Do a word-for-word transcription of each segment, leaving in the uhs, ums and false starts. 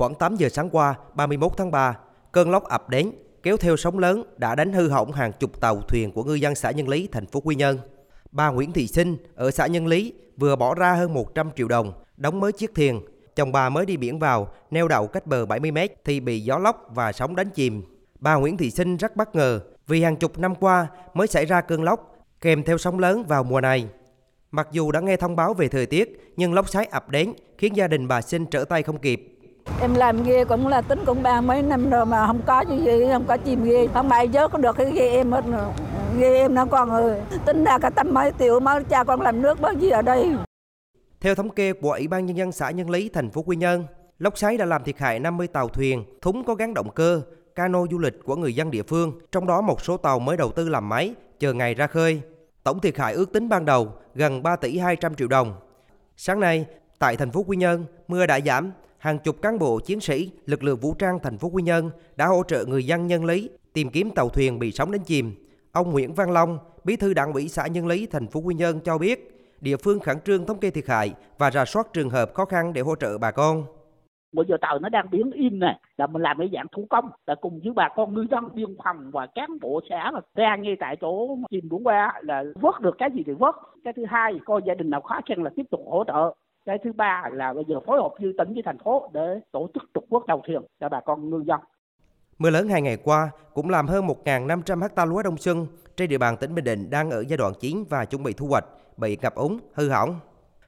Khoảng tám giờ sáng qua, ba mươi mốt tháng ba, cơn lốc ập đến, kéo theo sóng lớn đã đánh hư hỏng hàng chục tàu thuyền của ngư dân xã Nhơn Lý, thành phố Quy Nhơn. Bà Nguyễn Thị Sinh ở xã Nhơn Lý vừa bỏ ra hơn một trăm triệu đồng đóng mới chiếc thuyền. Chồng bà mới đi biển vào, neo đậu cách bờ bảy mươi mét thì bị gió lốc và sóng đánh chìm. Bà Nguyễn Thị Sinh rất bất ngờ vì hàng chục năm qua mới xảy ra cơn lốc kèm theo sóng lớn vào mùa này. Mặc dù đã nghe thông báo về thời tiết nhưng lốc xoáy ập đến khiến gia đình bà Sinh trở tay không kịp. Em làm ghê cũng là tính cũng ba mấy năm rồi mà không có gì, gì không có chìm ghê. Không bày chứ có được cái ghê em hết rồi. Ghê em nó con ơi. Tính ra cả tầm mấy tiểu mới cha con làm nước bao nhiêu ở đây. Theo thống kê của Ủy ban Nhân dân xã Nhơn Lý, thành phố Quy Nhơn, lốc xoáy đã làm thiệt hại năm mươi tàu thuyền, thúng có gắn động cơ, cano du lịch của người dân địa phương, trong đó một số tàu mới đầu tư làm máy, chờ ngày ra khơi. Tổng thiệt hại ước tính ban đầu gần ba tỷ hai trăm triệu đồng. Sáng nay, tại thành phố Quy Nhơn, mưa đã giảm. Hàng chục cán bộ chiến sĩ lực lượng vũ trang thành phố Quy Nhơn đã hỗ trợ người dân Nhơn Lý tìm kiếm tàu thuyền bị sóng đánh chìm. Ông Nguyễn Văn Long, Bí thư Đảng ủy xã Nhơn Lý, thành phố Quy Nhơn cho biết, địa phương khẩn trương thống kê thiệt hại và rà soát trường hợp khó khăn để hỗ trợ bà con. Bây giờ tàu nó đang biến im này, là mình làm cái dạng thủ công, là cùng với bà con ngư dân biên phòng và cán bộ xã ra ngay tại chỗ chìm đúng qua là vớt được cái gì thì vớt. Cái thứ hai, coi gia đình nào khó khăn là tiếp tục hỗ trợ. Cái thứ ba là bây giờ phối hợp với tỉnh với thành phố để tổ chức trục vớt tàu thuyền cho bà con ngư dân. Mưa lớn hai ngày qua cũng làm hơn một nghìn năm trăm ha lúa đông xuân trên địa bàn tỉnh Bình Định đang ở giai đoạn chín và chuẩn bị thu hoạch bị ngập úng, hư hỏng.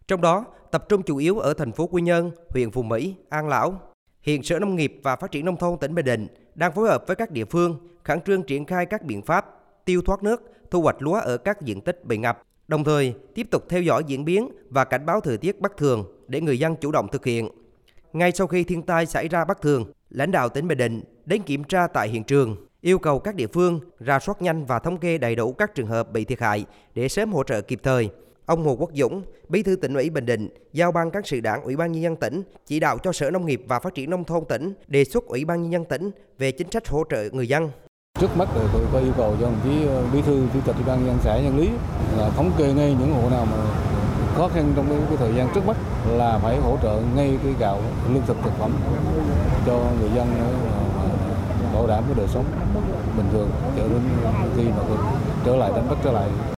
Trong đó, tập trung chủ yếu ở thành phố Quy Nhơn, huyện Phù Mỹ, An Lão. Hiện Sở Nông nghiệp và Phát triển Nông thôn tỉnh Bình Định đang phối hợp với các địa phương khẩn trương triển khai các biện pháp tiêu thoát nước, thu hoạch lúa ở các diện tích bị ngập. Đồng thời, tiếp tục theo dõi diễn biến và cảnh báo thời tiết bất thường để người dân chủ động thực hiện. Ngay sau khi thiên tai xảy ra bất thường, lãnh đạo tỉnh Bình Định đến kiểm tra tại hiện trường, yêu cầu các địa phương rà soát nhanh và thống kê đầy đủ các trường hợp bị thiệt hại để sớm hỗ trợ kịp thời. Ông Hồ Quốc Dũng, Bí thư Tỉnh ủy Bình Định, giao Ban Cán sự Đảng Ủy ban Nhân dân tỉnh chỉ đạo cho Sở Nông nghiệp và Phát triển Nông thôn tỉnh đề xuất Ủy ban Nhân dân tỉnh về chính sách hỗ trợ người dân. Trước mắt tôi có yêu cầu cho đồng chí Bí thư Chủ tịch Ủy ban Nhân dân xã Nhơn Lý là thống kê ngay những hộ nào mà khó khăn trong cái thời gian trước mắt là phải hỗ trợ ngay cái gạo, lương thực, thực phẩm cho người dân bảo đảm cái đời sống bình thường trở đến khi mà trở lại đánh bắt trở lại